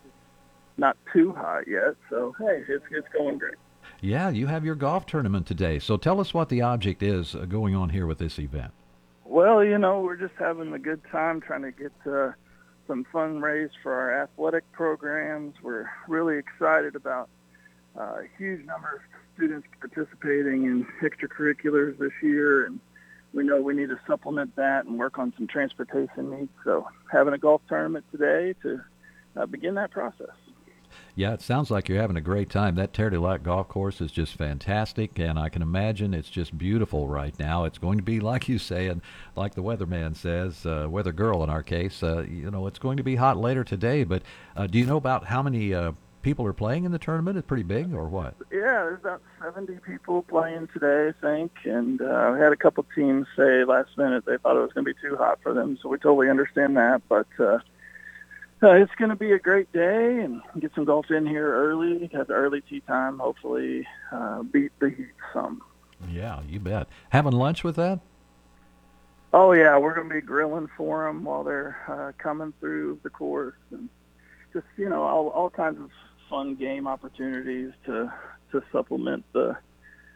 Not too hot yet, so hey, it's, it's going great. Yeah, you have your golf tournament today, so tell us what the object is uh, going on here with this event. Well, you know, we're just having a good time trying to get uh, some fundraise for our athletic programs. We're really excited about uh, a huge number of students participating in extracurriculars this year, and we know we need to supplement that and work on some transportation needs, so having a golf tournament today to uh, begin that process. Yeah, it sounds like you're having a great time. That Terre Lac golf course is just fantastic, and I can imagine it's just beautiful right now. It's going to be, like you say, and like the weatherman says, uh, weather girl in our case, uh, you know, it's going to be hot later today. But uh, do you know about how many uh, people are playing in the tournament? It's pretty big, or what? Yeah, there's about seventy people playing today, I think, and uh, we had a couple teams say last minute they thought it was going to be too hot for them, so we totally understand that, but... Uh, Uh, it's going to be a great day, and get some golf in here early, have the early tea time, hopefully uh, beat the heat some. Yeah, you bet. Having lunch with that? Oh, yeah, we're going to be grilling for them while they're uh, coming through the course. And just, you know, all, all kinds of fun game opportunities to to supplement the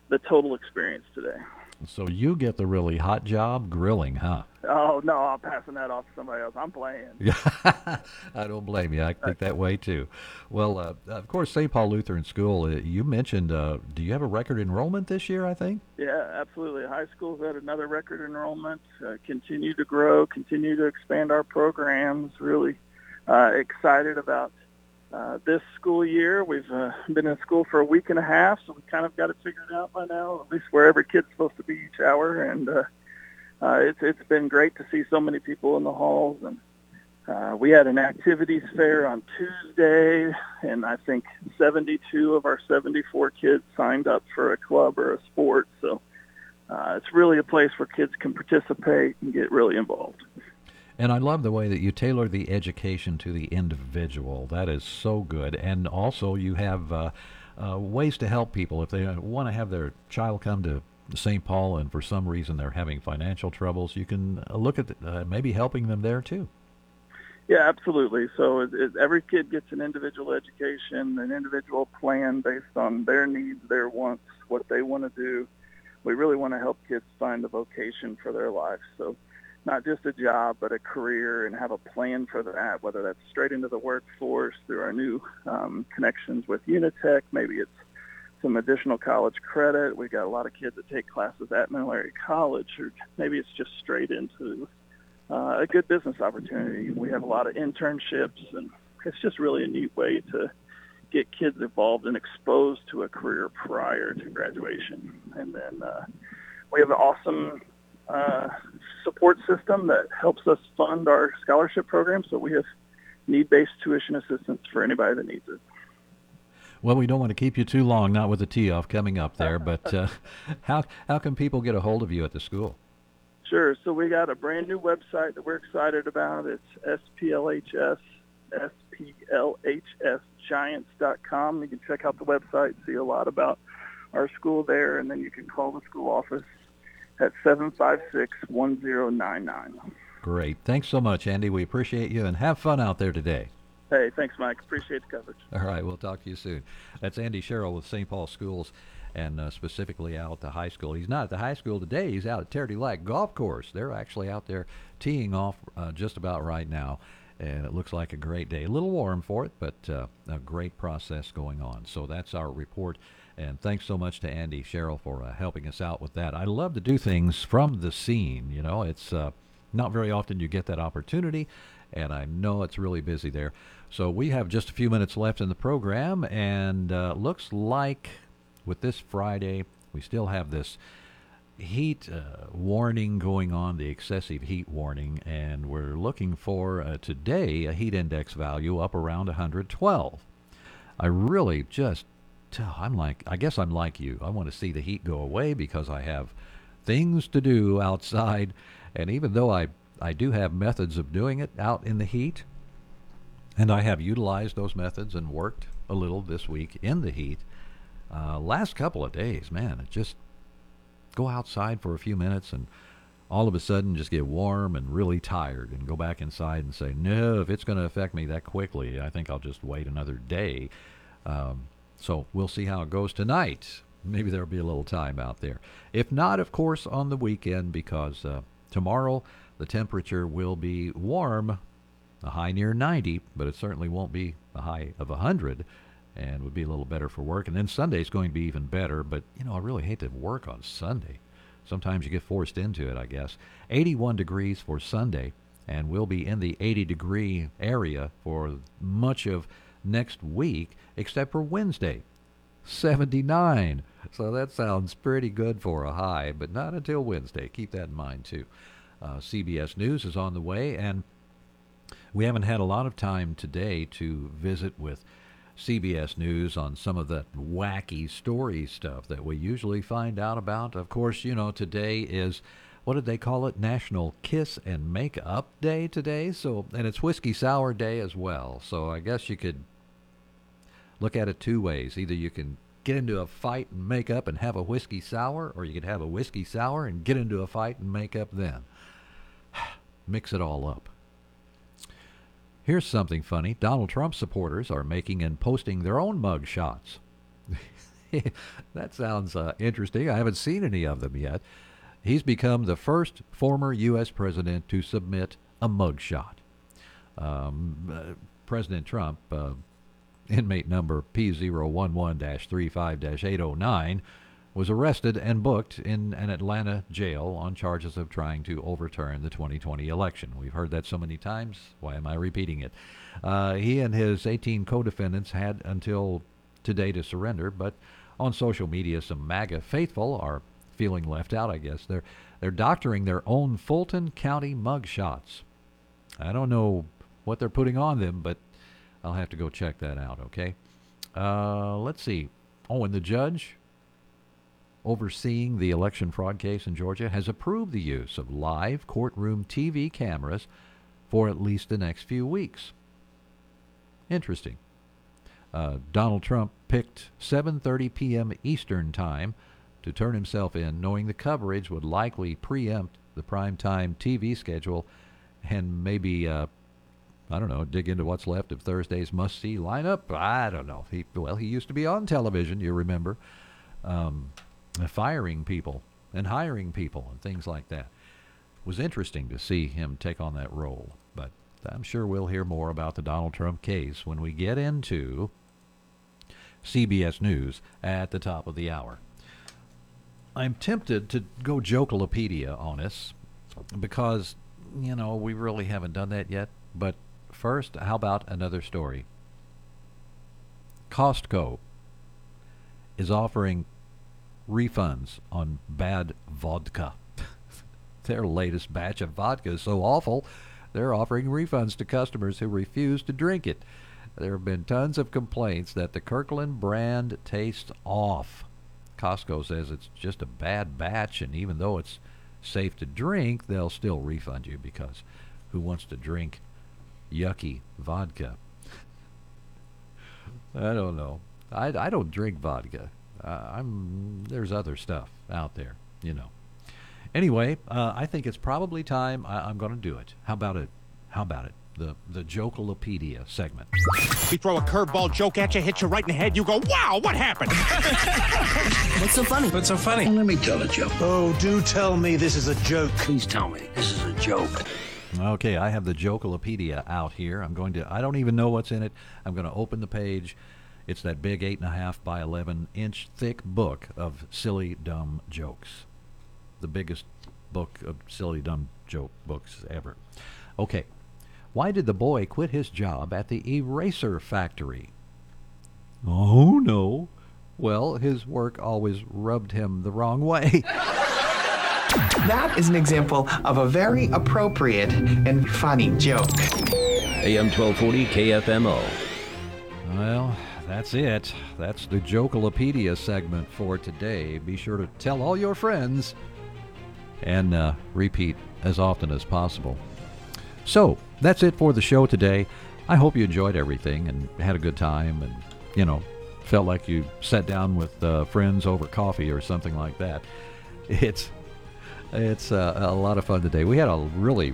the total experience today. So you get the really hot job, grilling, huh? Oh, no, I'm passing that off to somebody else. I'm playing. I don't blame you. I think that way, too. Well, uh, of course, Saint Paul Lutheran School, uh, you mentioned, uh, do you have a record enrollment this year, I think? Yeah, absolutely. High school's had another record enrollment, uh, continue to grow, continue to expand our programs, really uh, excited about Uh, this school year. We've uh, been in school for a week and a half, so we've kind of got it figured out by now, at least where every kid's supposed to be each hour. And uh, uh, it's it's been great to see so many people in the halls. And uh, we had an activities fair on Tuesday, and I think seventy-two of our seventy-four kids signed up for a club or a sport. So uh, it's really a place where kids can participate and get really involved. And I love the way that you tailor the education to the individual. That is so good. And also you have uh, uh, ways to help people. If they want to have their child come to Saint Paul and for some reason they're having financial troubles, you can look at the, uh, maybe helping them there too. Yeah, absolutely. So it, it, every kid gets an individual education, an individual plan based on their needs, their wants, what they want to do. We really want to help kids find a vocation for their life. So not just a job, but a career, and have a plan for that, whether that's straight into the workforce through our new um, connections with Unitech. Maybe it's some additional college credit. We've got a lot of kids that take classes at Mineral Area College, or maybe it's just straight into uh, a good business opportunity. We have a lot of internships, and it's just really a neat way to get kids involved and exposed to a career prior to graduation. And then uh, we have an awesome Uh, support system that helps us fund our scholarship program, so we have need-based tuition assistance for anybody that needs it. Well, we don't want to keep you too long, not with the tee-off coming up there, but uh, how how can people get a hold of you at the school? Sure. So we got a brand-new website that we're excited about. It's S P L H S, S P L H S giants dot com. You can check out the website, see a lot about our school there, and then you can call the school office at seven five six, one zero nine nine. Great. Thanks so much, Andy. We appreciate you, and have fun out there today. Hey, thanks, Mike. Appreciate the coverage. All right, we'll talk to you soon. That's Andy Sherrill with Saint Paul Schools, and uh, specifically out at the high school. He's not at the high school today. He's out at Terre Lac Golf Course. They're actually out there teeing off uh, just about right now, and it looks like a great day. A little warm for it, but uh, a great process going on. So that's our report. And thanks so much to Andy Sherrill for uh, helping us out with that. I love to do things from the scene. You know, it's uh, not very often you get that opportunity, and I know it's really busy there. So we have just a few minutes left in the program, and uh, looks like with this Friday, we still have this heat uh, warning going on, the excessive heat warning, and we're looking for uh, today a heat index value up around one hundred twelve. I really just tell. I'm like, I guess I'm like you. I want to see the heat go away because I have things to do outside. And even though I, I do have methods of doing it out in the heat, and I have utilized those methods and worked a little this week in the heat, uh, last couple of days, man, it just go outside for a few minutes and all of a sudden just get warm and really tired and go back inside and say, no, if it's going to affect me that quickly, I think I'll just wait another day. Um, so we'll see how it goes tonight. Maybe there'll be a little time out there. If not, of course, on the weekend, because uh, tomorrow the temperature will be warm, a high near ninety, but it certainly won't be a high of one hundred, and would be a little better for work. And then Sunday's going to be even better, but, you know, I really hate to work on Sunday. Sometimes you get forced into it, I guess. eighty-one degrees for Sunday, and we'll be in the eighty-degree area for much of next week, except for Wednesday, seventy-nine. So that sounds pretty good for a high, but not until Wednesday. Keep that in mind, too. Uh, C B S News is on the way, and we haven't had a lot of time today to visit with C B S News on some of that wacky story stuff that we usually find out about. Of course, you know, today is, what did they call it? National Kiss and Makeup Day today. So, and it's Whiskey Sour Day as well. So I guess you could look at it two ways. Either you can get into a fight and make up and have a whiskey sour, or you could have a whiskey sour and get into a fight and make up then. Mix it all up. Here's something funny. Donald Trump supporters are making and posting their own mug shots. That sounds uh, interesting. I haven't seen any of them yet. He's become the first former U S president to submit a mug shot. Um, uh, President Trump, uh, inmate number P zero one one dash three five dash eight oh nine, was arrested and booked in an Atlanta jail on charges of trying to overturn the twenty twenty election. We've heard that so many times. Why am I repeating it? Uh, he and his eighteen co-defendants had until today to surrender, but on social media, some MAGA faithful are feeling left out, I guess. They're, they're doctoring their own Fulton County mug shots. I don't know what they're putting on them, but I'll have to go check that out, okay? Uh, let's see. Oh, and the judge overseeing the election fraud case in Georgia has approved the use of live courtroom T V cameras for at least the next few weeks. Interesting. Uh, Donald Trump picked seven thirty p.m. Eastern time to turn himself in, knowing the coverage would likely preempt the primetime T V schedule and maybe, uh, I don't know, dig into what's left of Thursday's must-see lineup. I don't know. He, well, he used to be on television, you remember. Um... firing people and hiring people and things like that. It was interesting to see him take on that role, but I'm sure we'll hear more about the Donald Trump case when we get into C B S News at the top of the hour. I'm tempted to go Jokalopedia on us because, you know, we really haven't done that yet, but first, how about another story? Costco is offering refunds on bad vodka. Their latest batch of vodka is so awful, they're offering refunds to customers who refuse to drink it. There have been tons of complaints that the Kirkland brand tastes off. Costco says it's just a bad batch, and even though it's safe to drink, they'll still refund you because who wants to drink yucky vodka? I don't know. I, I don't drink vodka. Uh, I'm, there's other stuff out there, you know. Anyway, uh, I think it's probably time I, I'm going to do it. How about it? How about it? The the Jokalopedia segment. We throw a curveball joke at you, hit you right in the head. You go, wow, what happened? What's so funny? What's so funny? Well, let me tell a joke. Oh, do tell me this is a joke. Please tell me this is a joke. Okay, I have the Jokalopedia out here. I'm going to, I don't even know what's in it. I'm going to open the page. It's that big eight and a half by eleven inch thick book of silly, dumb jokes. The biggest book of silly, dumb joke books ever. Okay. Why did the boy quit his job at the eraser factory? Oh, no. Well, his work always rubbed him the wrong way. That is an example of a very appropriate and funny joke. A M twelve forty K F M O. Well, that's it. That's the Jokalopedia segment for today. Be sure to tell all your friends and uh, repeat as often as possible. So that's it for the show today. I hope you enjoyed everything and had a good time and, you know, felt like you sat down with uh, friends over coffee or something like that. It's it's uh, a lot of fun today. We had a really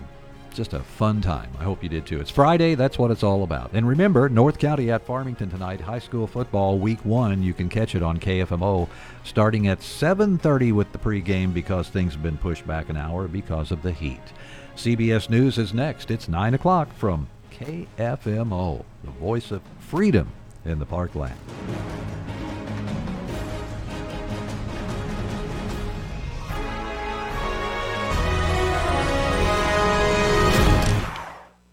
just a fun time. I hope you did too. It's Friday. That's what it's all about. And remember, North County at Farmington tonight, high school football week one. You can catch it on K F M O starting at seven thirty with the pregame because things have been pushed back an hour because of the heat. C B S News is next. It's nine o'clock from K F M O, the voice of freedom in the parkland.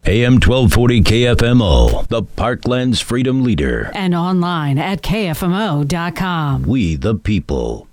A M twelve forty K F M O, the Parkland's freedom leader. And online at K F M O dot com. We the people.